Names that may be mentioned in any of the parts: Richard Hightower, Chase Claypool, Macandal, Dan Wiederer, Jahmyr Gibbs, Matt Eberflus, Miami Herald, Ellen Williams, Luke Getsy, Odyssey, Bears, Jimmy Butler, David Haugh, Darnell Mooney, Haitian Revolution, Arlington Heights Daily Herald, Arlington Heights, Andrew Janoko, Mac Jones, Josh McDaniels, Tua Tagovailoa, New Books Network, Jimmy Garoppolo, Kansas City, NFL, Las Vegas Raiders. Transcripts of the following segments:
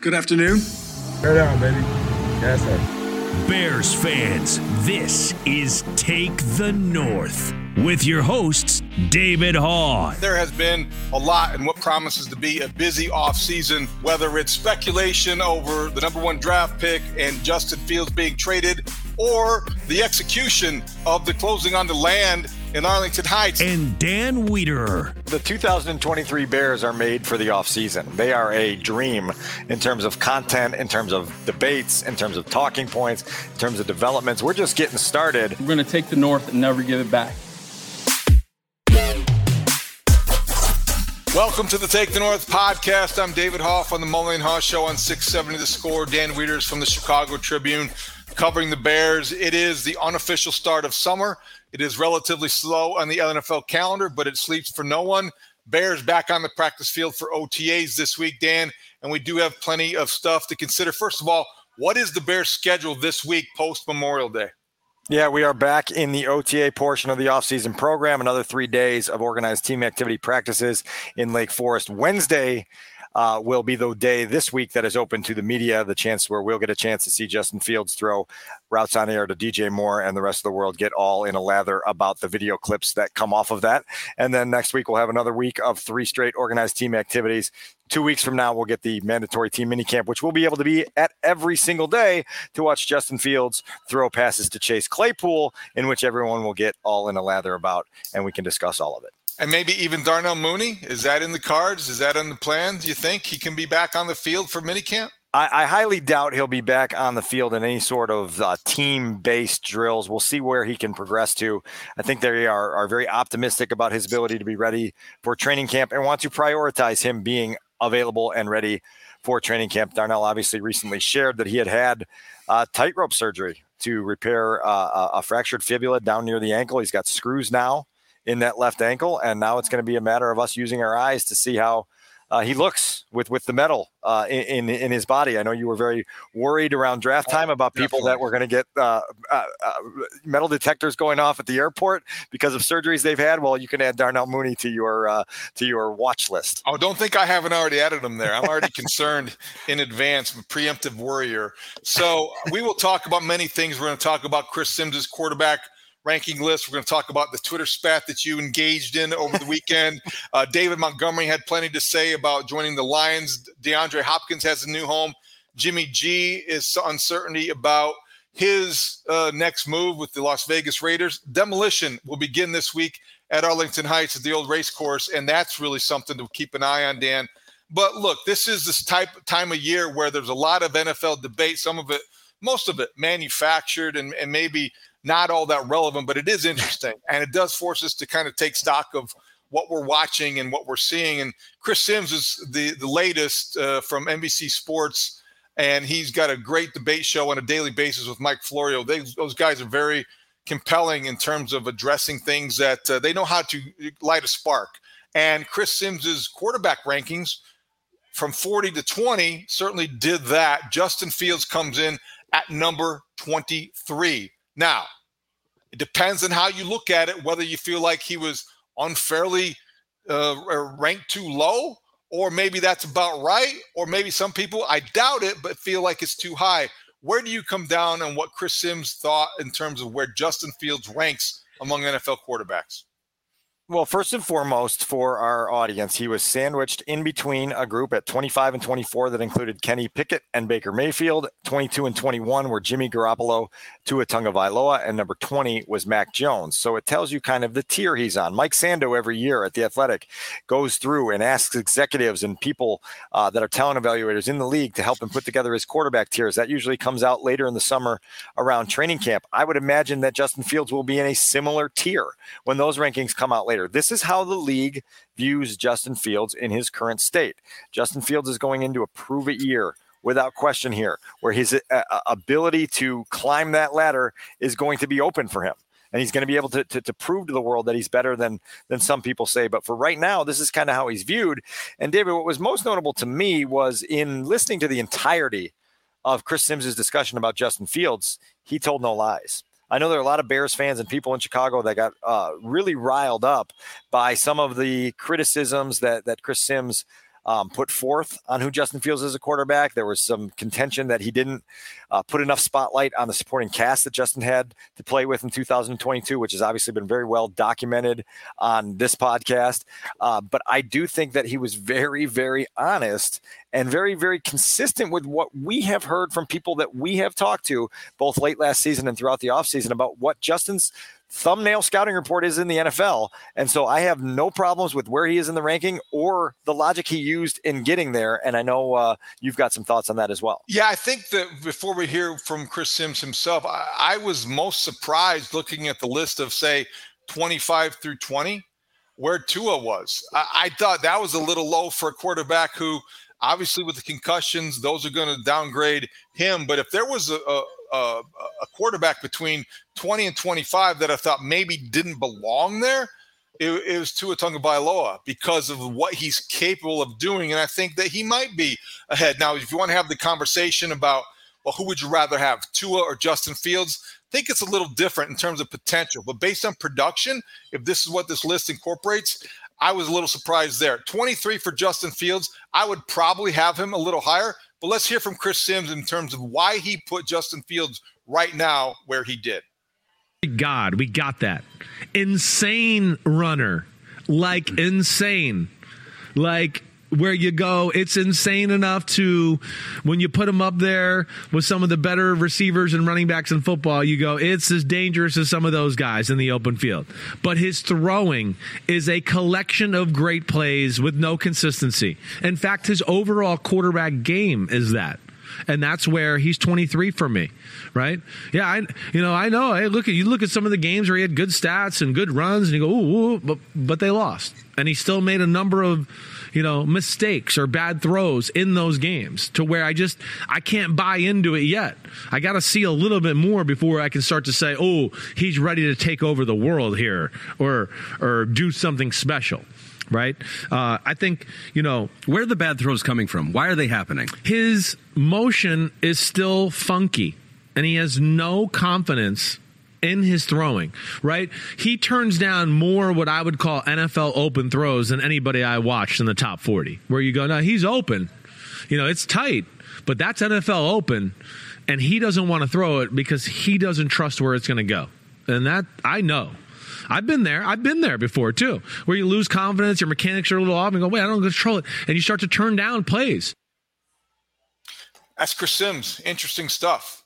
Good afternoon. Go down, baby. Yes, sir. Bears fans, this is Take the North with your hosts, David Haugh. There has been a lot in what promises to be a busy offseason, whether it's speculation over the number one draft pick and Justin Fields being traded, or the execution of the closing on the land in Arlington Heights. And Dan Wiederer. The 2023 Bears are made for the offseason. They are a dream in terms of content, in terms of debates, in terms of talking points, in terms of developments. We're just getting started. We're going to take the North and never give it back. Welcome to the Take the North podcast. I'm David Haugh on the Mullen Haugh Show on 670 The Score. Dan Wiederer is from the Chicago Tribune covering the Bears. It is the unofficial start of summer. It is relatively slow on the NFL calendar, but it sleeps for no one. Bears back on the practice field for OTAs this week, Dan, and we do have plenty of stuff to consider. First of all, what is the Bears' schedule this week post-Memorial Day? Yeah, we are back in the OTA portion of the offseason program. Another 3 days of organized team activity practices in Lake Forest. Wednesday will be the day this week that is open to the media, the chance where we'll get a chance to see Justin Fields throw routes on air to DJ Moore and the rest of the world get all in a lather about the video clips that come off of that. And then next week, we'll have another week of three straight organized team activities. 2 weeks from now, we'll get the mandatory team minicamp, which we'll be able to be at every single day to watch Justin Fields throw passes to Chase Claypool, in which everyone will get all in a lather about, and we can discuss all of it. And maybe even Darnell Mooney, is that in the cards? Is that in the plan? Do you think he can be back on the field for minicamp? I highly doubt he'll be back on the field in any sort of team-based drills. We'll see where he can progress to. I think they are very optimistic about his ability to be ready for training camp and want to prioritize him being available and ready for training camp. Darnell obviously recently shared that he had tightrope surgery to repair a fractured fibula down near the ankle. He's got screws now in that left ankle, and now it's going to be a matter of us using our eyes to see how he looks with the metal in his body. I know you were very worried around draft time about people that were going to get metal detectors going off at the airport because of surgeries they've had. Well, you can add Darnell Mooney to your watch list. Oh, don't think I haven't already added him there. I'm already concerned in advance. I'm a preemptive worrier. So we will talk about many things. We're going to talk about Chris Simms' quarterback ranking list. We're going to talk about the Twitter spat that you engaged in over the weekend. David Montgomery had plenty to say about joining the Lions. DeAndre Hopkins has a new home. Jimmy G is uncertainty about his next move with the Las Vegas Raiders. Demolition will begin this week at Arlington Heights at the old race course, and that's really something to keep an eye on, Dan. But look, this is this time of year where there's a lot of NFL debate, some of it, most of it manufactured and maybe not all that relevant, but it is interesting. And it does force us to kind of take stock of what we're watching and what we're seeing. And Chris Simms is the latest from NBC Sports, and he's got a great debate show on a daily basis with Mike Florio. Those guys are very compelling in terms of addressing things that they know how to light a spark. And Chris Simms' quarterback rankings from 40 to 20 certainly did that. Justin Fields comes in at number 23. Now, it depends on how you look at it, whether you feel like he was unfairly ranked too low, or maybe that's about right, or maybe some people, I doubt it, but feel like it's too high. Where do you come down on what Chris Simms thought in terms of where Justin Fields ranks among NFL quarterbacks? Well, first and foremost, for our audience, he was sandwiched in between a group at 25 and 24 that included Kenny Pickett and Baker Mayfield. 22 and 21 were Jimmy Garoppolo, Tua Tagovailoa, and number 20 was Mac Jones. So it tells you kind of the tier he's on. Mike Sando every year at The Athletic goes through and asks executives and people that are talent evaluators in the league to help him put together his quarterback tiers. That usually comes out later in the summer around training camp. I would imagine that Justin Fields will be in a similar tier when those rankings come out later later. This is how the league views Justin Fields in his current state. Justin Fields is going into a prove-it year without question here, where his ability to climb that ladder is going to be open for him. And he's going to be able to prove to the world that he's better than some people say. But for right now, this is kind of how he's viewed. And David, what was most notable to me was in listening to the entirety of Chris Simms' discussion about Justin Fields, he told no lies. I know there are a lot of Bears fans and people in Chicago that got really riled up by some of the criticisms that Chris Simms put forth on who Justin Fields is as a quarterback. There was some contention that he didn't put enough spotlight on the supporting cast that Justin had to play with in 2022, which has obviously been very well documented on this podcast. But I do think that he was very, very honest and very, very consistent with what we have heard from people that we have talked to both late last season and throughout the offseason about what Justin's thumbnail scouting report is in the NFL. And so I have no problems with where he is in the ranking or the logic he used in getting there. And I know you've got some thoughts on that as well. Yeah, I think that before we hear from Chris Simms himself, I was most surprised looking at the list of, say, 25 through 20, where Tua was. I thought that was a little low for a quarterback who, obviously with the concussions, those are going to downgrade him. But if there was a quarterback between 20 and 25 that I thought maybe didn't belong there, it was Tua Tagovailoa because of what he's capable of doing. And I think that he might be ahead. Now, if you want to have the conversation about, well, who would you rather have, Tua or Justin Fields? I think it's a little different in terms of potential. But based on production, if this is what this list incorporates, I was a little surprised there. 23 for Justin Fields. I would probably have him a little higher. But let's hear from Chris Simms in terms of why he put Justin Fields right now where he did. God, we got that. Insane runner. Like insane. Like where you go, it's insane enough to, when you put him up there with some of the better receivers and running backs in football, you go, it's as dangerous as some of those guys in the open field. But his throwing is a collection of great plays with no consistency. In fact, his overall quarterback game is that. And that's where he's 23 for me, right? Yeah, I know. Hey, look at some of the games where he had good stats and good runs, and you go, ooh, but they lost, and he still made a number of, mistakes or bad throws in those games to where I can't buy into it yet. I got to see a little bit more before I can start to say, oh, he's ready to take over the world here or do something special. Right. I think, where are the bad throws coming from? Why are they happening? His motion is still funky and he has no confidence in his throwing. Right. He turns down more what I would call NFL open throws than anybody I watched in the top 40, where you go, no, he's open. It's tight, but that's NFL open. And he doesn't want to throw it because he doesn't trust where it's going to go. And that I know. I've been there before, too, where you lose confidence, your mechanics are a little off, and go, wait, I don't control it. And you start to turn down plays. That's Chris Simms. Interesting stuff.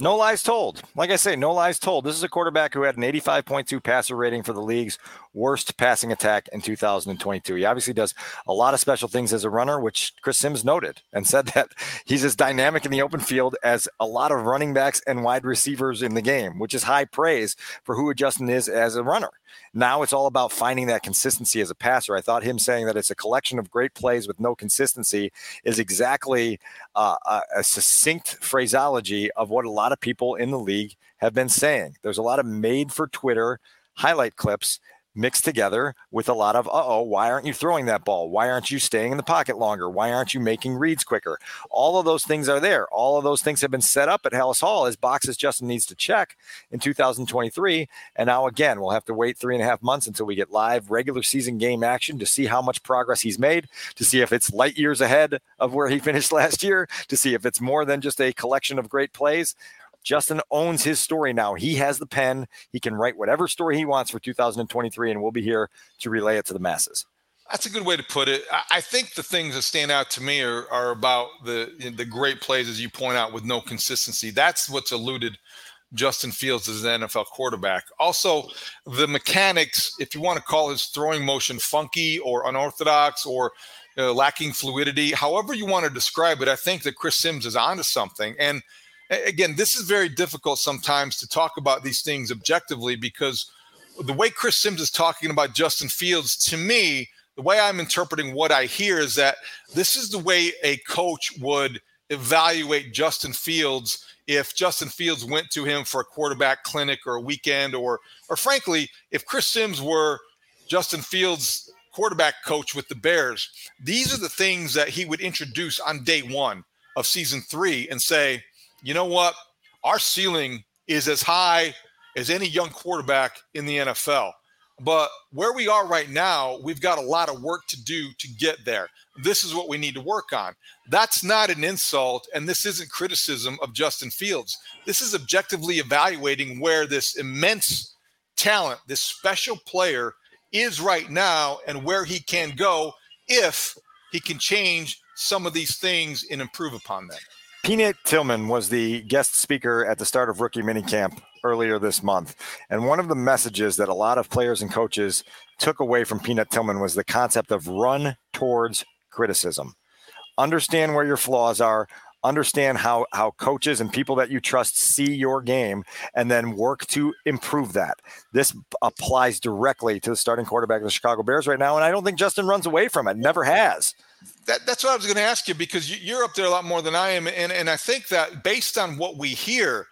No lies told. Like I say, no lies told. This is a quarterback who had an 85.2 passer rating for the league's worst passing attack in 2022. He obviously does a lot of special things as a runner, which Chris Simms noted and said that he's as dynamic in the open field as a lot of running backs and wide receivers in the game, which is high praise for who Justin is as a runner. Now it's all about finding that consistency as a passer. I thought him saying that it's a collection of great plays with no consistency is exactly a succinct phraseology of what a lot of people in the league have been saying. There's a lot of made-for-Twitter highlight clips mixed together with a lot of, why aren't you throwing that ball? Why aren't you staying in the pocket longer? Why aren't you making reads quicker? All of those things are there. All of those things have been set up at Halas Hall as boxes Justin needs to check in 2023. And now, again, we'll have to wait 3.5 months until we get live regular season game action to see how much progress he's made, to see if it's light years ahead of where he finished last year, to see if it's more than just a collection of great plays. Justin owns his story now. He has the pen. He can write whatever story he wants for 2023, and we'll be here to relay it to the masses. That's a good way to put it. I think the things that stand out to me are about the great plays, as you point out, with no consistency. That's what's eluded Justin Fields as an NFL quarterback. Also, the mechanics, if you want to call his throwing motion funky or unorthodox or lacking fluidity, however you want to describe it, I think that Chris Simms is onto something. And again, this is very difficult sometimes to talk about these things objectively because the way Chris Simms is talking about Justin Fields, to me, the way I'm interpreting what I hear is that this is the way a coach would evaluate Justin Fields if Justin Fields went to him for a quarterback clinic or a weekend, or frankly, if Chris Simms were Justin Fields' quarterback coach with the Bears. These are the things that he would introduce on day one of season three and say, you know what, our ceiling is as high as any young quarterback in the NFL. But where we are right now, we've got a lot of work to do to get there. This is what we need to work on. That's not an insult, and this isn't criticism of Justin Fields. This is objectively evaluating where this immense talent, this special player, is right now and where he can go if he can change some of these things and improve upon them. Peanut Tillman was the guest speaker at the start of rookie minicamp earlier this month. And one of the messages that a lot of players and coaches took away from Peanut Tillman was the concept of run towards criticism. Understand where your flaws are, understand how coaches and people that you trust see your game, and then work to improve that. This applies directly to the starting quarterback of the Chicago Bears right now, and I don't think Justin runs away from it, never has. That's what I was going to ask you, because you're up there a lot more than I am, and I think that based on what we hear,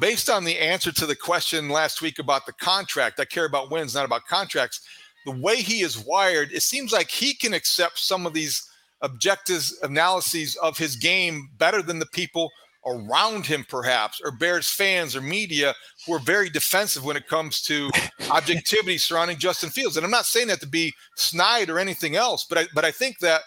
based on the answer to the question last week about the contract, I care about wins, not about contracts, the way he is wired, it seems like he can accept some of these objective analyses of his game better than the people around him, perhaps, or Bears fans or media who are very defensive when it comes to objectivity surrounding Justin Fields. And I'm not saying that to be snide or anything else, but I think that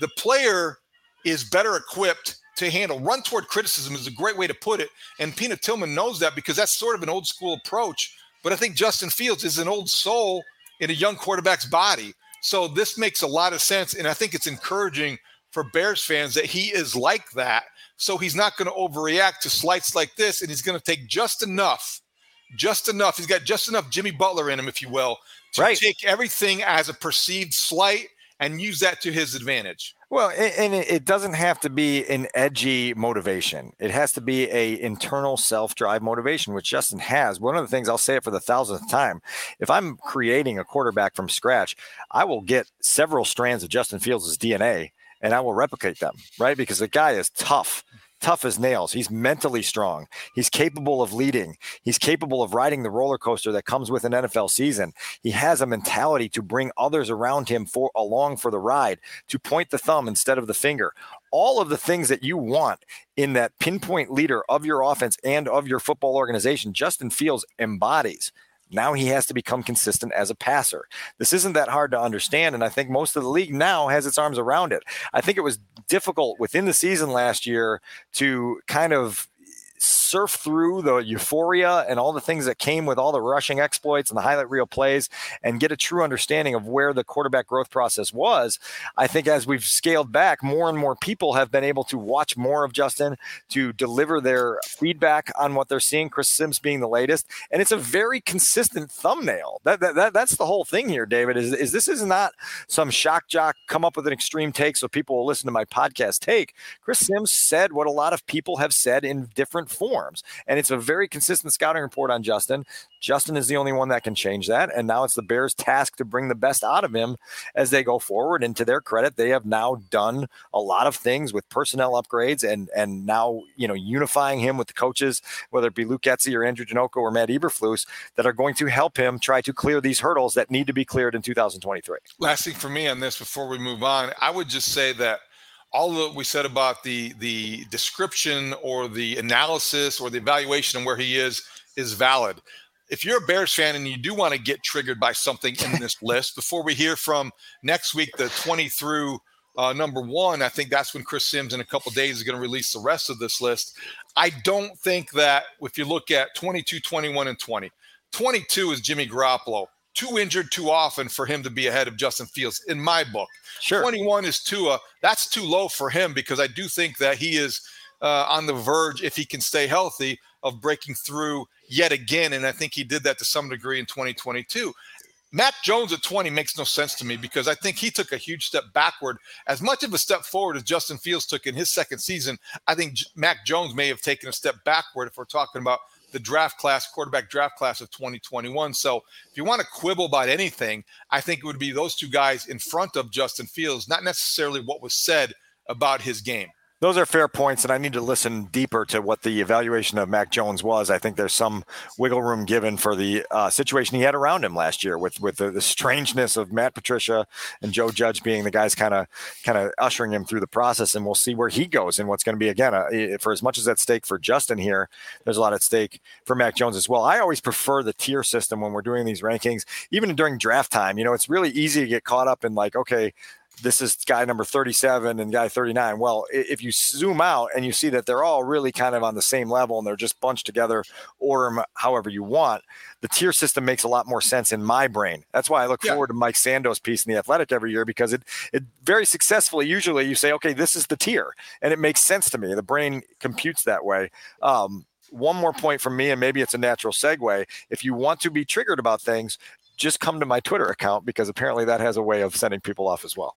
the player is better equipped to handle. Run toward criticism is a great way to put it. And Peanut Tillman knows that, because that's sort of an old school approach. But I think Justin Fields is an old soul in a young quarterback's body. So this makes a lot of sense, and I think it's encouraging for Bears fans that he is like that. So he's not going to overreact to slights like this, and he's going to take just enough. He's got just enough Jimmy Butler in him, if you will, to take everything as a perceived slight and use that to his advantage. Well, and it doesn't have to be an edgy motivation. It has to be a internal self-drive motivation, which Justin has. One of the things, I'll say it for the 1000th time, if I'm creating a quarterback from scratch, I will get several strands of Justin Fields' DNA, and I will replicate them, right? Because the guy is tough as nails. He's mentally strong. He's capable of leading. He's capable of riding the roller coaster that comes with an NFL season. He has a mentality to bring others around him along for the ride, to point the thumb instead of the finger. All of the things that you want in that pinpoint leader of your offense and of your football organization, Justin Fields embodies. Now he has to become consistent as a passer. This isn't that hard to understand, and I think most of the league now has its arms around it. I think it was difficult within the season last year to kind of surf through the euphoria and all the things that came with all the rushing exploits and the highlight reel plays and get a true understanding of where the quarterback growth process was. I think as we've scaled back, more and more people have been able to watch more of Justin, to deliver their feedback on what they're seeing, Chris Simms being the latest. And it's a very consistent thumbnail. That's the whole thing here, David, is this is not some shock jock, come up with an extreme take so people will listen to my podcast take. Chris Simms said what a lot of people have said in different forms, and it's a very consistent scouting report on Justin. Justin is the only one that can change that, and now it's the Bears' task to bring the best out of him as they go forward. And to their credit, they have now done a lot of things with personnel upgrades and now, you know, unifying him with the coaches, whether it be Luke Getsy or Andrew Janoko or Matt Eberflus, that are going to help him try to clear these hurdles that need to be cleared in 2023. Last thing for me on this before we move on, I would just say that all that we said about the description or the analysis or the evaluation of where he is valid. If you're a Bears fan and you do want to get triggered by something in this list, before we hear from next week, the 20 through number one, I think that's when Chris Simms in a couple of days is going to release the rest of this list. I don't think that if you look at 22, 21, and 20, 22 is Jimmy Garoppolo. Too injured too often for him to be ahead of Justin Fields in my book. Sure. 21 is Tua. That's too low for him, because I do think that he is on the verge, if he can stay healthy, of breaking through yet again. And I think he did that to some degree in 2022. Mac Jones at 20 makes no sense to me, because I think he took a huge step backward. As much of a step forward as Justin Fields took in his second season, I think Mac Jones may have taken a step backward if we're talking about the draft class, quarterback draft class of 2021. So if you want to quibble about anything, I think it would be those two guys in front of Justin Fields, not necessarily what was said about his game. Those are fair points, and I need to listen deeper to what the evaluation of Mac Jones was. I think there's some wiggle room given for the situation he had around him last year with the strangeness of Matt Patricia and Joe Judge being the guys kind of ushering him through the process, and we'll see where he goes and what's going to be, again, for as much as at stake for Justin here, there's a lot at stake for Mac Jones as well. I always prefer the tier system when we're doing these rankings, even during draft time. You know, it's really easy to get caught up in like, okay, this is guy number 37 and guy 39. Well, if you zoom out and you see that they're all really kind of on the same level and they're just bunched together, order them however you want, the tier system makes a lot more sense in my brain. That's why I look forward to Mike Sando's piece in The Athletic every year, because it very successfully, usually you say, okay, this is the tier, and it makes sense to me. The brain computes that way. One more point from me, and maybe it's a natural segue. If you want to be triggered about things, just come to my Twitter account, because apparently that has a way of sending people off as well.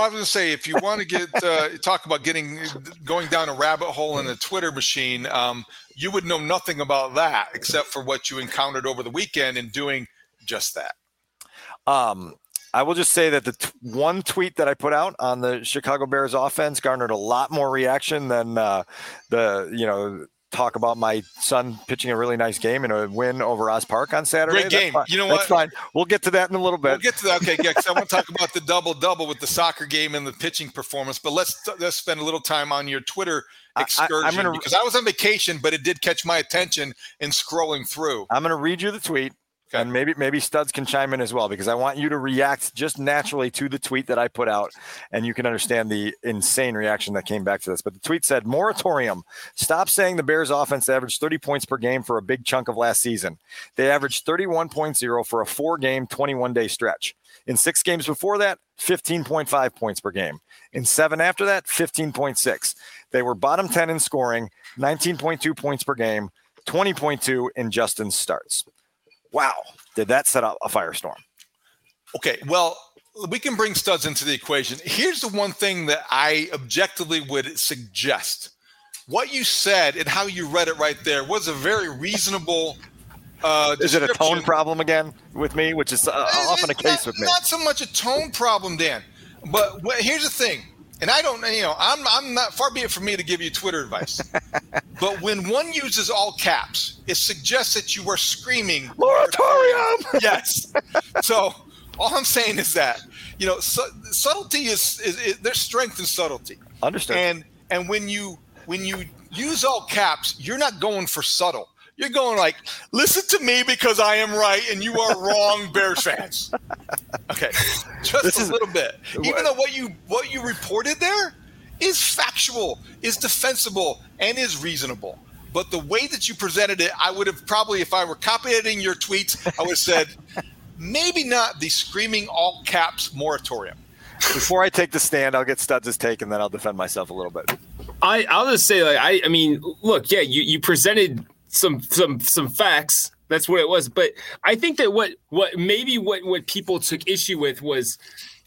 I was going to say, if you want to get talk about going down a rabbit hole in a Twitter machine, you would know nothing about that except for what you encountered over the weekend in doing just that. I will just say that the one tweet that I put out on the Chicago Bears offense garnered a lot more reaction than talk about my son pitching a really nice game in a win over Oz Park on Saturday. Great game. You know what? That's fine. We'll get to that in a little bit. We'll get to that. Okay, yeah, because I want to talk about the double-double with the soccer game and the pitching performance, but let's spend a little time on your Twitter excursion, because I was on vacation, but it did catch my attention in scrolling through. I'm going to read you the tweet. Okay. And maybe Studs can chime in as well, because I want you to react just naturally to the tweet that I put out, and you can understand the insane reaction that came back to this. But the tweet said, moratorium. Stop saying the Bears offense averaged 30 points per game for a big chunk of last season. They averaged 31.0 for a 4-game, 21-day stretch. In 6 games before that, 15.5 points per game. In 7 after that, 15.6. They were bottom 10 in scoring, 19.2 points per game, 20.2 in Justin's starts. Wow, did that set up a firestorm? Okay, well, we can bring Studs into the equation. Here's the one thing that I objectively would suggest. What you said and how you read it right there was a very reasonable description. Is it a tone problem again with me, which is often a case with me? Not so much a tone problem, Dan, but here's the thing. And I don't, I'm not, far be it from me to give you Twitter advice. But when one uses all caps, it suggests that you are screaming. Moratorium! Yes. So all I'm saying is that, subtlety is there's strength in subtlety. Understood. And when you use all caps, you're not going for subtle. You're going like, listen to me because I am right and you are wrong, Bears fans. Okay, just a little bit. Even though what you reported there is factual, is defensible, and is reasonable. But the way that you presented it, I would have probably, if I were copy editing your tweets, I would have said, maybe not the screaming all caps moratorium. Before I take the stand, I'll get Studs' take, and then I'll defend myself a little bit. I'll just say, like, I mean, look, yeah, you presented – some facts. That's what it was. But I think that what people took issue with was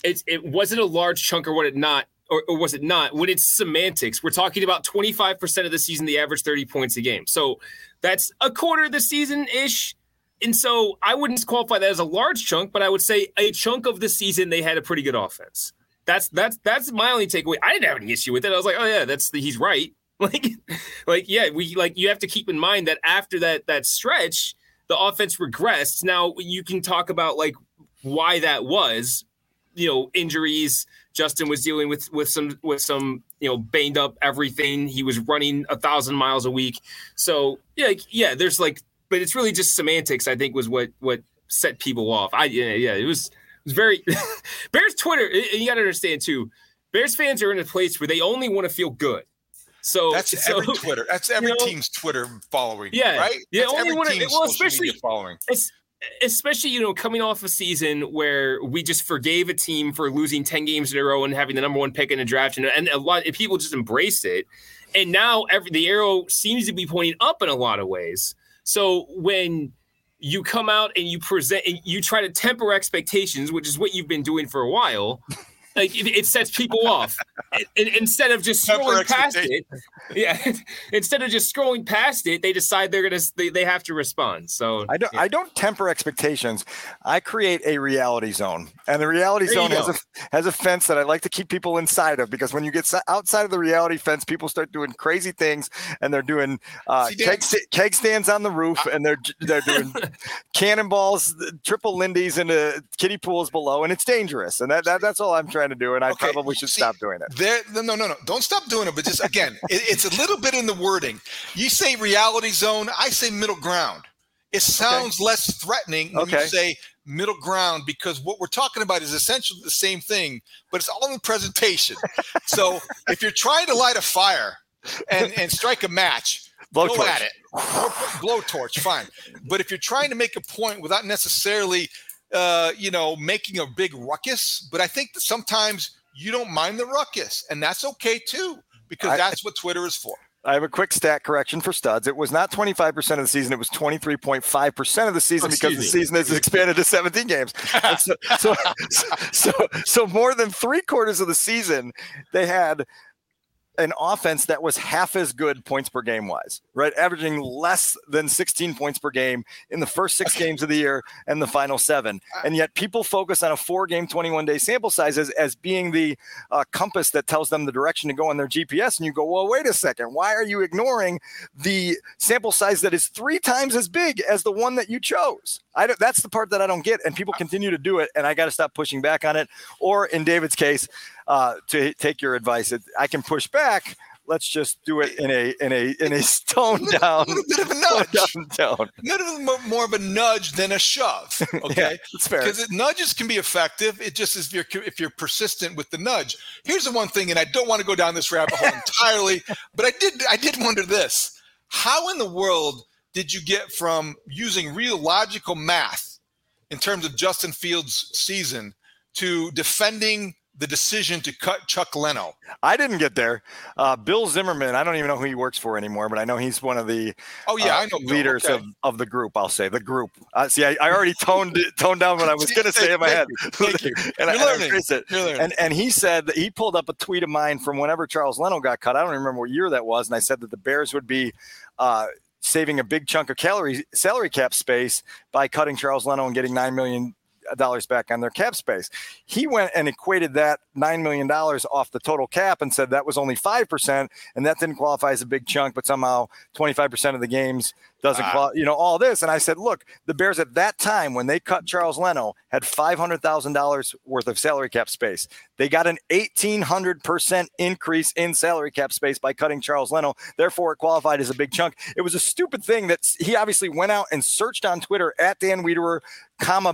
it wasn't a large chunk, or was it not? When it's semantics, we're talking about 25% of the season, they average 30 points a game. So that's a quarter of the season ish. And so I wouldn't qualify that as a large chunk, but I would say a chunk of the season they had a pretty good offense. That's my only takeaway. I didn't have any issue with it. I was like, oh yeah, he's right. You have to keep in mind that after that stretch, the offense regressed. Now you can talk about why that was, injuries. Justin was dealing with some banged up everything. He was running 1,000 miles a week. So but it's really just semantics, I think, was what set people off. It was very Bears Twitter. And you got to understand too, Bears fans are in a place where they only want to feel good. So that's every Twitter. That's every team's Twitter following. Yeah, right. Yeah, only want to. Well, especially following. Especially, coming off a season where we just forgave a team for losing 10 games in a row and having the number one pick in the draft. And a lot of people just embraced it. And now the arrow seems to be pointing up in a lot of ways. So when you come out and you present and you try to temper expectations, which is what you've been doing for a while, it sets people off. Instead of just scrolling past it. Yeah. Instead of just scrolling past it, they decide they have to respond. So I don't temper expectations. I create a reality zone, and the reality zone has a fence that I like to keep people inside of, because when you get outside of the reality fence, people start doing crazy things, and they're doing keg stands on the roof, and they're doing cannonballs, triple Lindy's into kiddie pools below, and it's dangerous. And that's all I'm trying to do. And I probably should stop doing it. No. Don't stop doing it. But just again, it's a little bit in the wording. You say reality zone. I say middle ground. It sounds less threatening when you say middle ground, because what we're talking about is essentially the same thing, but it's all in the presentation. So if you're trying to light a fire and strike a match, go at it. Blowtorch, fine. But if you're trying to make a point without necessarily making a big ruckus, but I think that sometimes you don't mind the ruckus, and that's okay too, because that's what Twitter is for. I have a quick stat correction for studs. It was not 25% of the season. It was 23.5% of the season, because the season is expanded to 17 games. So more than 3/4 of the season, they had an offense that was half as good points per game wise, right? Averaging less than 16 points per game in the first 6 games of the year and the final 7. And yet people focus on a 4-game, 21-day sample size as being the compass that tells them the direction to go on their GPS. And you go, well, wait a second. Why are you ignoring the sample size that is 3 times as big as the one that you chose? That's the part that I don't get. And people continue to do it. And I got to stop pushing back on it. Or in David's case, to take your advice, I can push back. Let's just do it in a stone down, a little bit of a nudge, more of a nudge than a shove. Okay, because nudges can be effective. It just is if you're persistent with the nudge. Here's the one thing, and I don't want to go down this rabbit hole entirely, but I did wonder this: how in the world did you get from using real logical math in terms of Justin Fields' season to defending the decision to cut Chuck Leno? I didn't get there. Bill Zimmerman, I don't even know who he works for anymore, but I know he's one of the leaders of the group, I'll say. The group. See, I already toned down what I was going to say in my head. And he said that he pulled up a tweet of mine from whenever Charles Leno got cut. I don't remember what year that was. And I said that the Bears would be saving a big chunk of salary cap space by cutting Charles Leno and getting $9 million back on their cap space. He went and equated that $9 million off the total cap and said that was only 5%, and that didn't qualify as a big chunk, but somehow 25% of the games doesn't qualify, all this. And I said, look, the Bears at that time, when they cut Charles Leno, had $500,000 worth of salary cap space. They got an 1,800% increase in salary cap space by cutting Charles Leno. Therefore, it qualified as a big chunk. It was a stupid thing that he obviously went out and searched on Twitter at Dan Wiederer,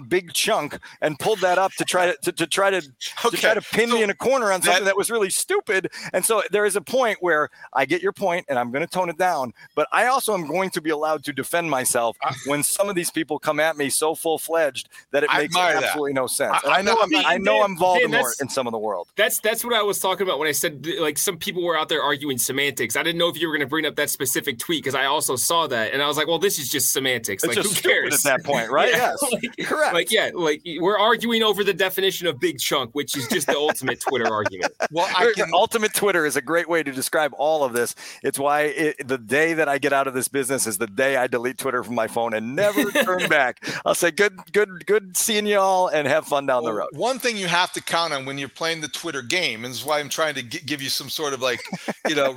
big chunk, and pulled that up to try to pin me in a corner on something that was really stupid. And so there is a point where I get your point, and I'm going to tone it down, but I also am going to be allowed to defend myself when some of these people come at me so full-fledged that it makes absolutely no sense. I know I'm Voldemort in some of the world. That's what I was talking about when I said some people were out there arguing semantics. I didn't know if you were going to bring up that specific tweet, because I also saw that, and I was like, well, this is just semantics. It's just who cares at that point, right? Yeah. Yes. Correct. We're arguing over the definition of big chunk, which is just the ultimate Twitter argument. Well, ultimate Twitter is a great way to describe all of this. It's why the day that I get out of this business is the day day, I delete Twitter from my phone and never turn back. I'll say, good seeing you all, and have fun down the road. One thing you have to count on when you're playing the Twitter game, and this is why I'm trying to give you some sort of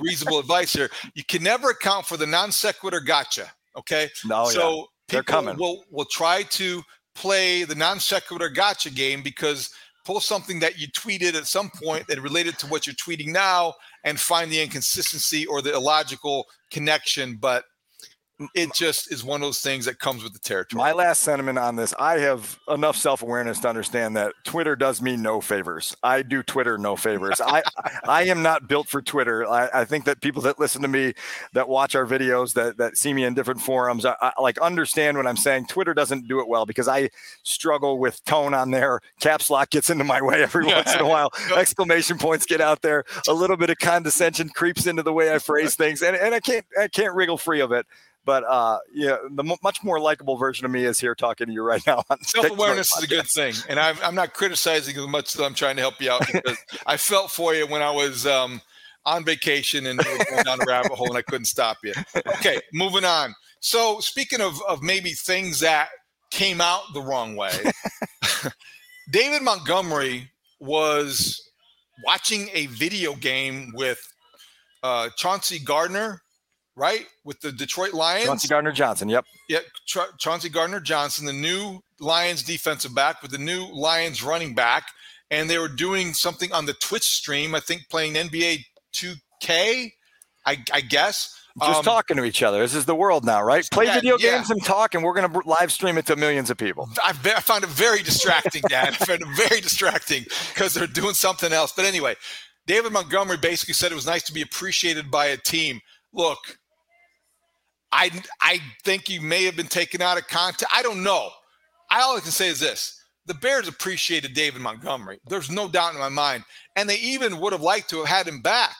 reasonable advice here. You can never account for the non sequitur gotcha. Okay. No, so yeah. They're coming. We'll try to play the non sequitur gotcha game, because pull something that you tweeted at some point that related to what you're tweeting now, and find the inconsistency or the illogical connection. But it just is one of those things that comes with the territory. My last sentiment on this, I have enough self-awareness to understand that Twitter does me no favors. I do Twitter no favors. I am not built for Twitter. I think that people that listen to me, that watch our videos, that see me in different forums, I understand what I'm saying. Twitter doesn't do it well, because I struggle with tone on there. Caps lock gets into my way every once in a while. Exclamation points get out there. A little bit of condescension creeps into the way I phrase things, and I can't wriggle free of it. But the much more likable version of me is here talking to you right now. Self-awareness is a good thing, and I'm not criticizing as much as I'm trying to help you out, because I felt for you when I was on vacation and going down a rabbit hole, and I couldn't stop you. Okay, moving on. So speaking of maybe things that came out the wrong way, David Montgomery was watching a video game with Chauncey Gardner, right? With the Detroit Lions. Chauncey Gardner-Johnson, yep. Yeah, Chauncey Gardner-Johnson, the new Lions defensive back with the new Lions running back. And they were doing something on the Twitch stream, I think playing NBA 2K, I guess. Just talking to each other. This is the world now, right? Play video games and talk, and we're going to live stream it to millions of people. I found it very distracting, Dan. Because they're doing something else. But anyway, David Montgomery basically said it was nice to be appreciated by a team. Look, I think you may have been taken out of context. I don't know. All I can say is this. The Bears appreciated David Montgomery. There's no doubt in my mind. And they even would have liked to have had him back.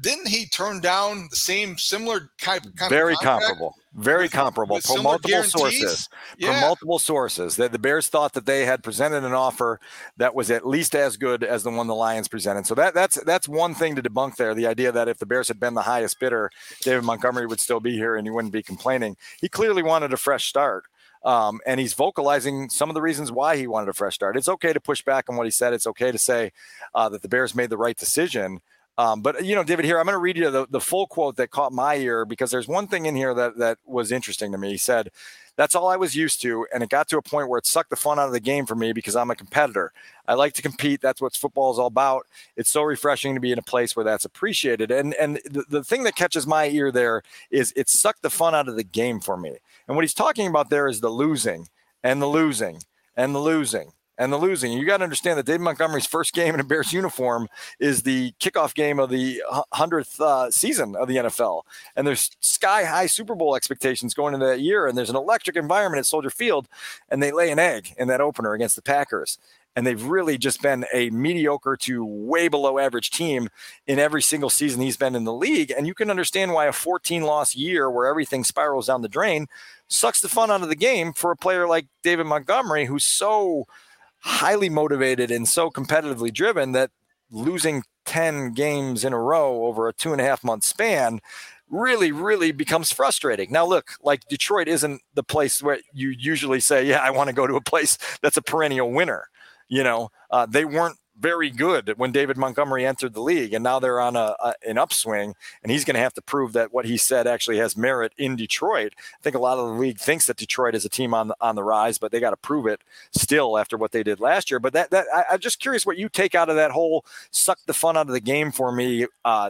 Didn't he turn down the same similar kind of Very comparable from multiple sources. From multiple sources, that the Bears thought that they had presented an offer that was at least as good as the one the Lions presented. So that's one thing to debunk there. The idea that if the Bears had been the highest bidder, David Montgomery would still be here and he wouldn't be complaining. He clearly wanted a fresh start. And he's vocalizing some of the reasons why he wanted a fresh start. It's okay to push back on what he said. It's okay to say that the Bears made the right decision. But, David, here, I'm going to read you the full quote that caught my ear, because there's one thing in here that was interesting to me. He said, "That's all I was used to, and it got to a point where it sucked the fun out of the game for me, because I'm a competitor. I like to compete. That's what football is all about. It's so refreshing to be in a place where that's appreciated." And the thing that catches my ear there is it sucked the fun out of the game for me. And what he's talking about there is the losing and the losing and the losing. And the losing. You got to understand that David Montgomery's first game in a Bears uniform is the kickoff game of the 100th season of the NFL. And there's sky-high Super Bowl expectations going into that year. And there's an electric environment at Soldier Field. And they lay an egg in that opener against the Packers. And they've really just been a mediocre to way below average team in every single season he's been in the league. And you can understand why a 14-loss year where everything spirals down the drain sucks the fun out of the game for a player like David Montgomery, who's so highly motivated and so competitively driven that losing 10 games in a row over a 2.5 month span really, really becomes frustrating. Now, look, Detroit isn't the place where you usually say, yeah, I want to go to a place that's a perennial winner. They weren't very good when David Montgomery entered the league, and now they're on an upswing, and he's going to have to prove that what he said actually has merit in Detroit. I think a lot of the league thinks that Detroit is a team on the rise, but they got to prove it still after what they did last year. But I'm just curious what you take out of that whole suck the fun out of the game for me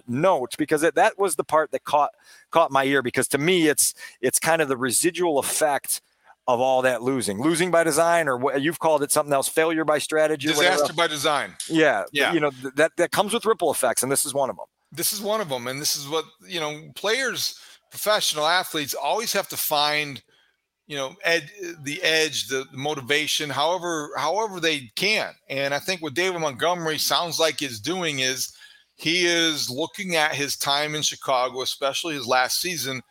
note, because that was the part that caught my ear, because to me it's kind of the residual effect of all that losing by design, or what you've called it something else, failure by strategy, disaster by design. Yeah. That comes with ripple effects. And this is one of them. And this is what, players, professional athletes always have to find, the edge, the motivation, however they can. And I think what David Montgomery sounds like is doing is he is looking at his time in Chicago, especially his last season,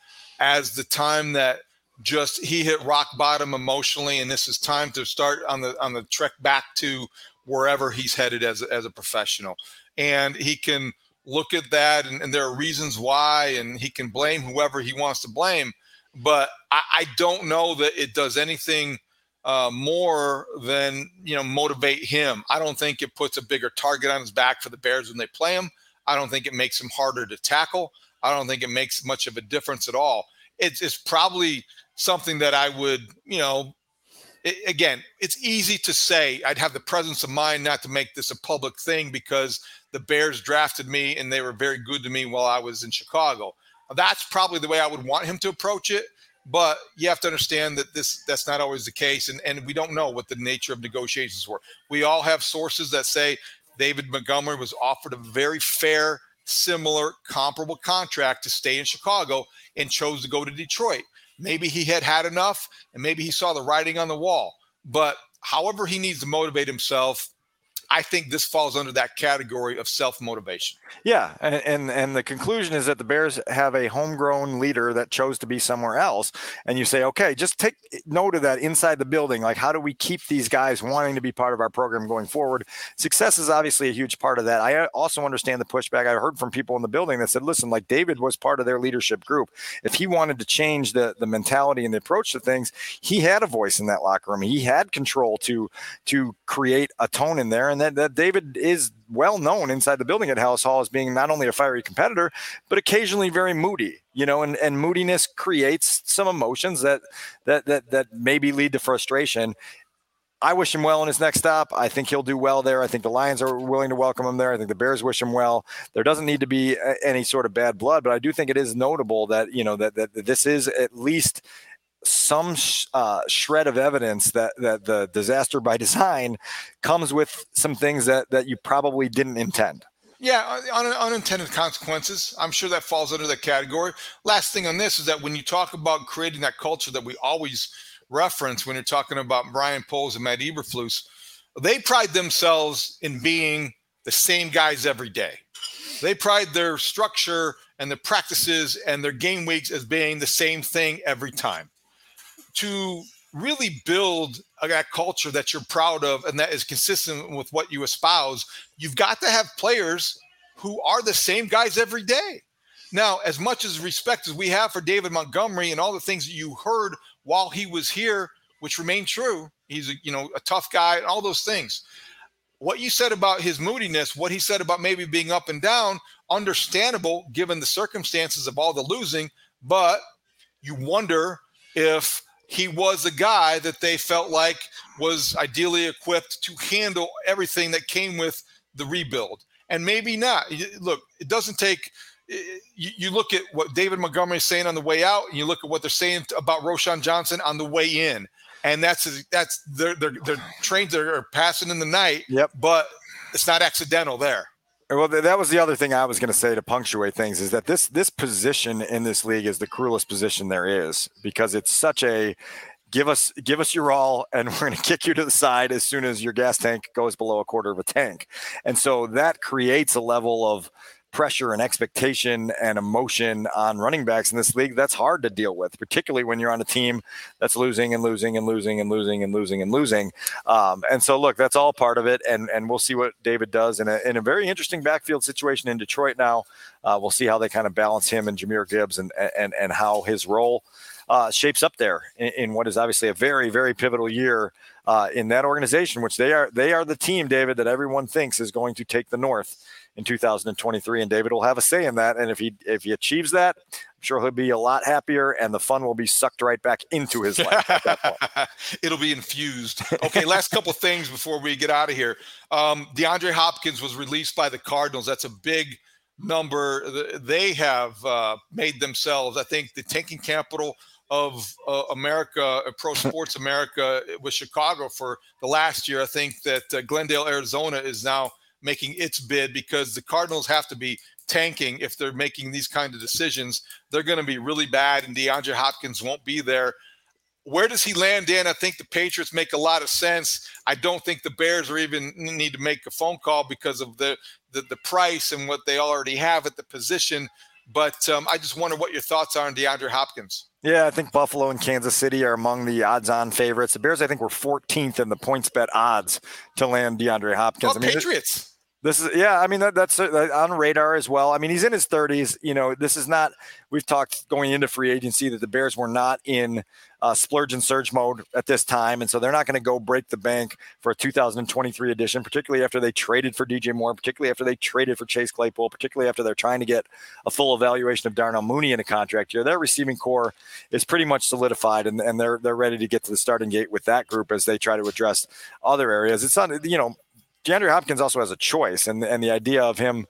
as the time that just he hit rock bottom emotionally, and this is time to start on the trek back to wherever he's headed as a professional. And he can look at that, and there are reasons why, and he can blame whoever he wants to blame. But I don't know that it does anything more than, you know, motivate him. I don't think it puts a bigger target on his back for the Bears when they play him. I don't think it makes him harder to tackle. I don't think it makes much of a difference at all. It's probably something that I would, you know, again, it's easy to say. I'd have the presence of mind not to make this a public thing because the Bears drafted me and they were very good to me while I was in Chicago. That's probably the way I would want him to approach it. But you have to understand that that's not always the case. And we don't know what the nature of negotiations were. We all have sources that say David Montgomery was offered a very fair, similar, comparable contract to stay in Chicago and chose to go to Detroit. Maybe he had enough and maybe he saw the writing on the wall. But however he needs to motivate himself, I think this falls under that category of self-motivation. Yeah, and the conclusion is that the Bears have a homegrown leader that chose to be somewhere else. And you say, okay, just take note of that inside the building. Like, how do we keep these guys wanting to be part of our program going forward? Success is obviously a huge part of that. I also understand the pushback. I heard from people in the building that said, listen, like David was part of their leadership group. If he wanted to change the mentality and the approach to things, he had a voice in that locker room. He had control to create a tone in there. And that David is well known inside the building at Halas Hall as being not only a fiery competitor, but occasionally very moody, you know, and moodiness creates some emotions that maybe lead to frustration. I wish him well in his next stop. I think he'll do well there. I think the Lions are willing to welcome him there. I think the Bears wish him well. There doesn't need to be any sort of bad blood, but I do think it is notable that, you know, that this is at least some shred of evidence that the disaster by design comes with some things that you probably didn't intend. Yeah, unintended consequences. I'm sure that falls under that category. Last thing on this is that when you talk about creating that culture that we always reference when you're talking about Brian Poles and Matt Eberflus, they pride themselves in being the same guys every day. They pride their structure and their practices and their game weeks as being the same thing every time. To really build a culture that you're proud of and that is consistent with what you espouse, you've got to have players who are the same guys every day. Now, as much as respect as we have for David Montgomery and all the things that you heard while he was here, which remain true, he's a tough guy and all those things. What you said about his moodiness, what he said about maybe being up and down, understandable given the circumstances of all the losing, but you wonder if he was a guy that they felt like was ideally equipped to handle everything that came with the rebuild. And maybe not. Look, it doesn't take – you look at what David Montgomery is saying on the way out, and you look at what they're saying about Roschon Johnson on the way in. And that's their trains are passing in the night, yep. But it's not accidental there. Well, that was the other thing I was going to say to punctuate things is that this position in this league is the cruelest position there is because it's such a give us your all and we're going to kick you to the side as soon as your gas tank goes below a quarter of a tank. And so that creates a level of pressure and expectation and emotion on running backs in this league that's hard to deal with, particularly when you're on a team that's losing. And so, look, that's all part of it, and we'll see what David does in a very interesting backfield situation in Detroit now. We'll see how they kind of balance him and Jahmyr Gibbs and how his role shapes up there in what is obviously a very, very pivotal year in that organization, which they are the team, David, that everyone thinks is going to take the North in 2023, and David will have a say in that. And if he achieves that, I'm sure he'll be a lot happier, and the fun will be sucked right back into his life at that point. It'll be infused. Okay, last couple things before we get out of here. DeAndre Hopkins was released by the Cardinals. That's a big number. They have made themselves, I think, the tanking capital of America, pro sports America, with Chicago for the last year. I think that Glendale, Arizona is now making its bid because the Cardinals have to be tanking if they're making these kind of decisions. They're going to be really bad, and DeAndre Hopkins won't be there. Where does he land, Dan? I think the Patriots make a lot of sense. I don't think the Bears are even need to make a phone call because of the price and what they already have at the position. But I just wonder what your thoughts are on DeAndre Hopkins. Yeah, I think Buffalo and Kansas City are among the odds-on favorites. The Bears, I think, were 14th in the points bet odds to land DeAndre Hopkins. Oh, I mean, Patriots. This is, yeah, I mean, that's on radar as well. I mean, he's in his 30s. You know, this is not, we've talked going into free agency that the Bears were not in splurge and surge mode at this time. And so they're not going to go break the bank for a 2023 edition, particularly after they traded for DJ Moore, particularly after they traded for Chase Claypool, particularly after they're trying to get a full evaluation of Darnell Mooney in a contract year. Their receiving core is pretty much solidified, and they're ready to get to the starting gate with that group as they try to address other areas. It's not, you know, DeAndre Hopkins also has a choice, and the idea of him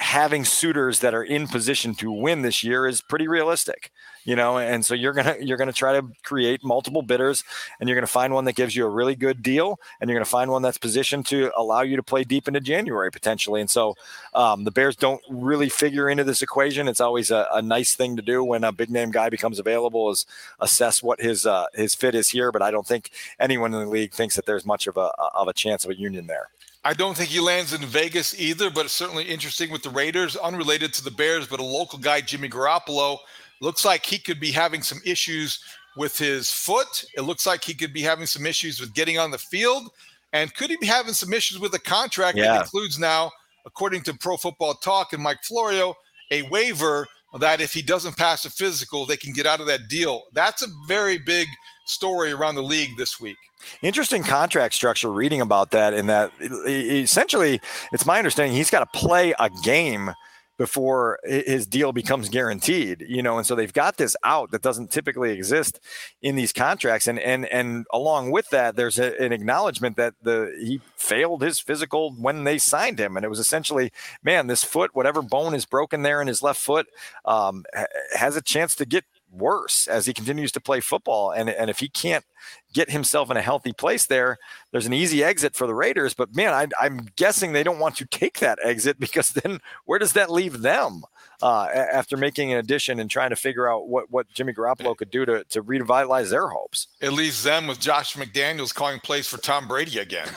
having suitors that are in position to win this year is pretty realistic, you know. And so you're gonna try to create multiple bidders, and you're gonna find one that gives you a really good deal, and you're gonna find one that's positioned to allow you to play deep into January potentially. And so the Bears don't really figure into this equation. It's always a nice thing to do when a big name guy becomes available, is assess what his fit is here. But I don't think anyone in the league thinks that there's much of a chance of a union there. I don't think he lands in Vegas either, but it's certainly interesting with the Raiders, unrelated to the Bears, but a local guy, Jimmy Garoppolo, looks like he could be having some issues with his foot. It looks like he could be having some issues with getting on the field. And could he be having some issues with a contract that includes now, according to Pro Football Talk and Mike Florio, a waiver that if he doesn't pass a physical, they can get out of that deal. That's a very big story around the league this week. Interesting contract structure, reading about that, in that essentially it's my understanding he's got to play a game before his deal becomes guaranteed, you know. And so they've got this out that doesn't typically exist in these contracts, and along with that there's an acknowledgement that he failed his physical when they signed him, and it was essentially, man, this foot, whatever bone is broken there in his left foot, has a chance to get worse as he continues to play football, and if he can't get himself in a healthy place there, there's an easy exit for the Raiders. But man, I'm guessing they don't want to take that exit, because then where does that leave them after making an addition and trying to figure out what Jimmy Garoppolo could do to revitalize their hopes? It leaves them with Josh McDaniels calling plays for Tom Brady again,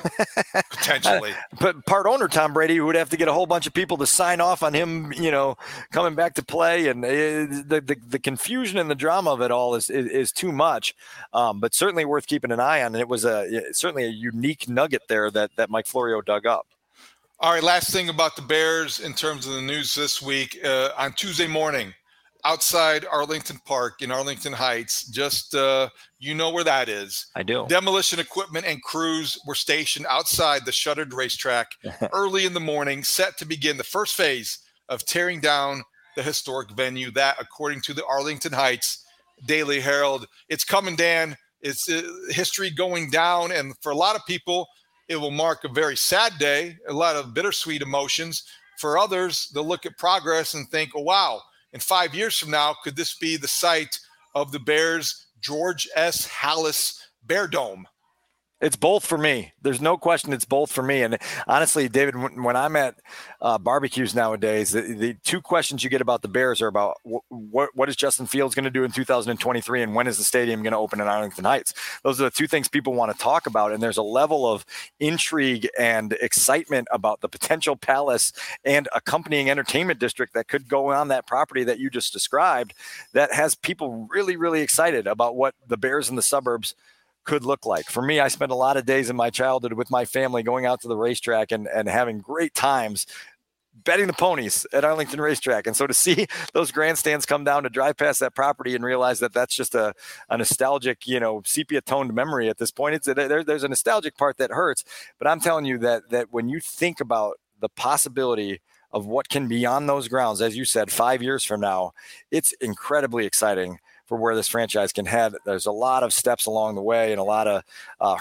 potentially. But part owner Tom Brady, who would have to get a whole bunch of people to sign off on him, you know, coming back to play, and the confusion and the drama of it all is too much. But certainly worth keeping an eye on. And it was certainly a unique nugget there that Mike Florio dug up. All right, last thing about the Bears in terms of the news this week. On Tuesday morning, outside Arlington Park in Arlington Heights, just you know where that is. I do. Demolition equipment and crews were stationed outside the shuttered racetrack early in the morning, set to begin the first phase of tearing down the historic venue. That, according to the Arlington Heights Daily Herald, it's coming, Dan. It's history going down, and for a lot of people, it will mark a very sad day, a lot of bittersweet emotions. For others, they'll look at progress and think, oh, wow, in 5 years from now, could this be the site of the Bears' George S. Halas Bear Dome? It's both for me. There's no question it's both for me. And honestly, David, when I'm at barbecues nowadays, the two questions you get about the Bears are about what is Justin Fields going to do in 2023, and when is the stadium going to open in Arlington Heights? Those are the two things people want to talk about. And there's a level of intrigue and excitement about the potential palace and accompanying entertainment district that could go on that property that you just described that has people really, really excited about what the Bears in the suburbs could look like. For me, I spent a lot of days in my childhood with my family going out to the racetrack and having great times betting the ponies at Arlington Racetrack. And so to see those grandstands come down, to drive past that property and realize that that's just a nostalgic, you know, sepia-toned memory at this point. There's a nostalgic part that hurts, but I'm telling you that when you think about the possibility of what can be on those grounds, as you said, 5 years from now, it's incredibly exciting for where this franchise can head. There's a lot of steps along the way and a lot of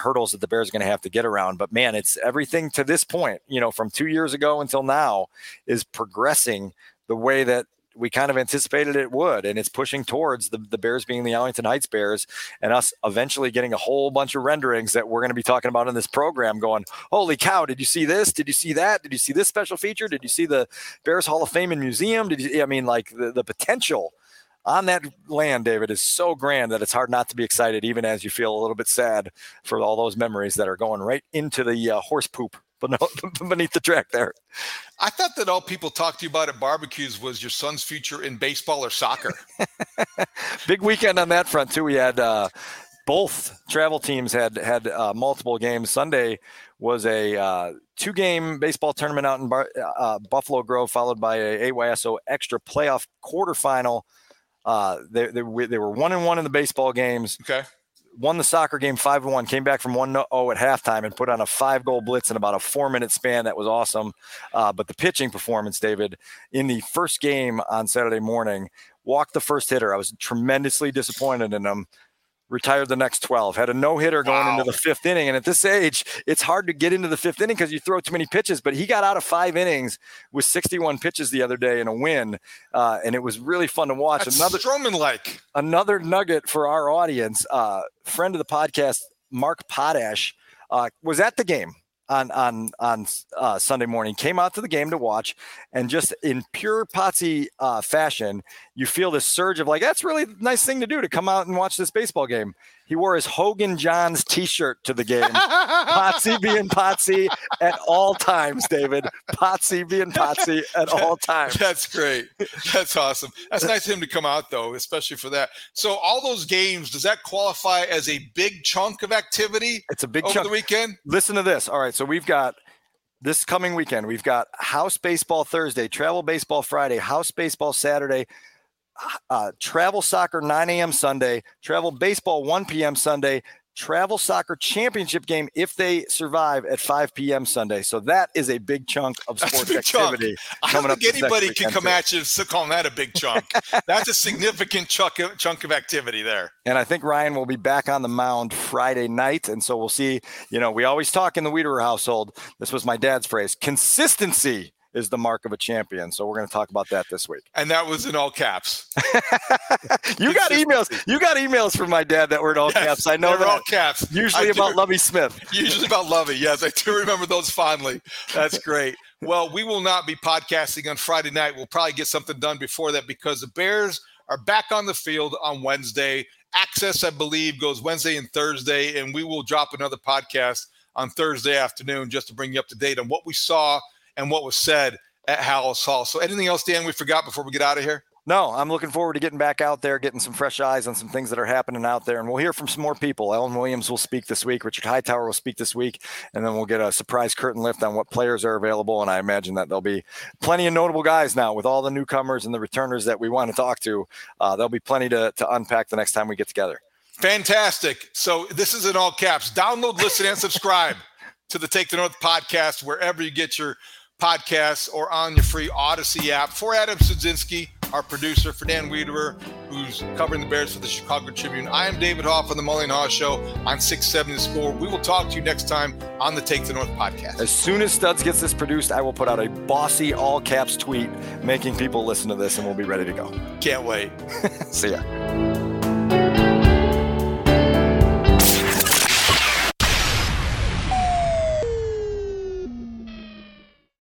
hurdles that the Bears are going to have to get around. But man, it's everything to this point, you know, from 2 years ago until now, is progressing the way that we kind of anticipated it would. And it's pushing towards the Bears being the Arlington Heights Bears, and us eventually getting a whole bunch of renderings that we're going to be talking about in this program going, holy cow, did you see this? Did you see that? Did you see this special feature? Did you see the Bears Hall of Fame and Museum? The potential on that land, David, is so grand that it's hard not to be excited, even as you feel a little bit sad for all those memories that are going right into the horse poop beneath the track there. I thought that all people talked to you about at barbecues was your son's future in baseball or soccer. Big weekend on that front, too. We had both travel teams had multiple games. Sunday was a two-game baseball tournament out in Buffalo Grove, followed by a AYSO extra playoff quarterfinal. They were 1-1 in the baseball games. Okay. Won the soccer game 5-1, came back from 1-0 at halftime and put on a 5-goal blitz in about a 4-minute span. That was awesome. But the pitching performance, David, in the first game on Saturday morning, walked the first hitter. I was tremendously disappointed in him. Retired the next 12, had a no-hitter going into the fifth inning. And at this age, it's hard to get into the fifth inning because you throw too many pitches. But he got out of 5 innings with 61 pitches the other day in a win, and it was really fun to watch. That's Stroman-like. Another nugget for our audience. Friend of the podcast, Mark Potash, was at the game on Sunday morning, came out to the game to watch, and just in pure Potsy fashion, you feel this surge of like, that's really a nice thing to do, to come out and watch this baseball game. He wore his Hogan Johns t-shirt to the game. Potsy being Potsy at all times, David. Potsy being Potsy at all times. That's great. That's awesome. That's nice of him to come out, though, especially for that. So all those games, does that qualify as a big chunk of activity? It's a big chunk. Over the weekend? Listen to this. All right, so we've got this coming weekend. We've got house baseball Thursday, travel baseball Friday, house baseball Saturday, travel soccer 9 a.m. Sunday, travel baseball 1 p.m. Sunday, travel soccer championship game if they survive at 5 p.m. Sunday. So that is a big chunk of sports activity. I don't think anybody can come at you and call that a big chunk. That's a significant chunk of activity there. And I think Ryan will be back on the mound Friday night. And so we'll see. You know, we always talk in the Wiederer household. This was my dad's phrase. Consistency is the mark of a champion. So we're going to talk about that this week. And that was in all caps. You got emails. You got emails from my dad that were in all caps. I know they were all caps. Usually about Lovey Smith. Usually about Lovey. Yes, I do remember those fondly. That's great. Well, we will not be podcasting on Friday night. We'll probably get something done before that because the Bears are back on the field on Wednesday. Access, I believe, goes Wednesday and Thursday. And we will drop another podcast on Thursday afternoon just to bring you up to date on what we saw and what was said at Halas Hall. So anything else, Dan, we forgot before we get out of here? No, I'm looking forward to getting back out there, getting some fresh eyes on some things that are happening out there. And we'll hear from some more people. Ellen Williams will speak this week. Richard Hightower will speak this week. And then we'll get a surprise curtain lift on what players are available. And I imagine that there'll be plenty of notable guys now with all the newcomers and the returners that we want to talk to. There'll be plenty to unpack the next time we get together. Fantastic. So this is in all caps. Download, listen, and subscribe to the Take the North podcast, wherever you get your podcasts or on your free Odyssey app. For Adam Sudzinski, our producer, for Dan Wiederer, who's covering the Bears for the Chicago Tribune, I am David Haugh from the Mullen Haugh Show on 670 The Score. We will talk to you next time on the Take the North podcast. As soon as Studs gets this produced, I will put out a bossy all caps tweet making people listen to this, and we'll be ready to go. Can't wait. See ya.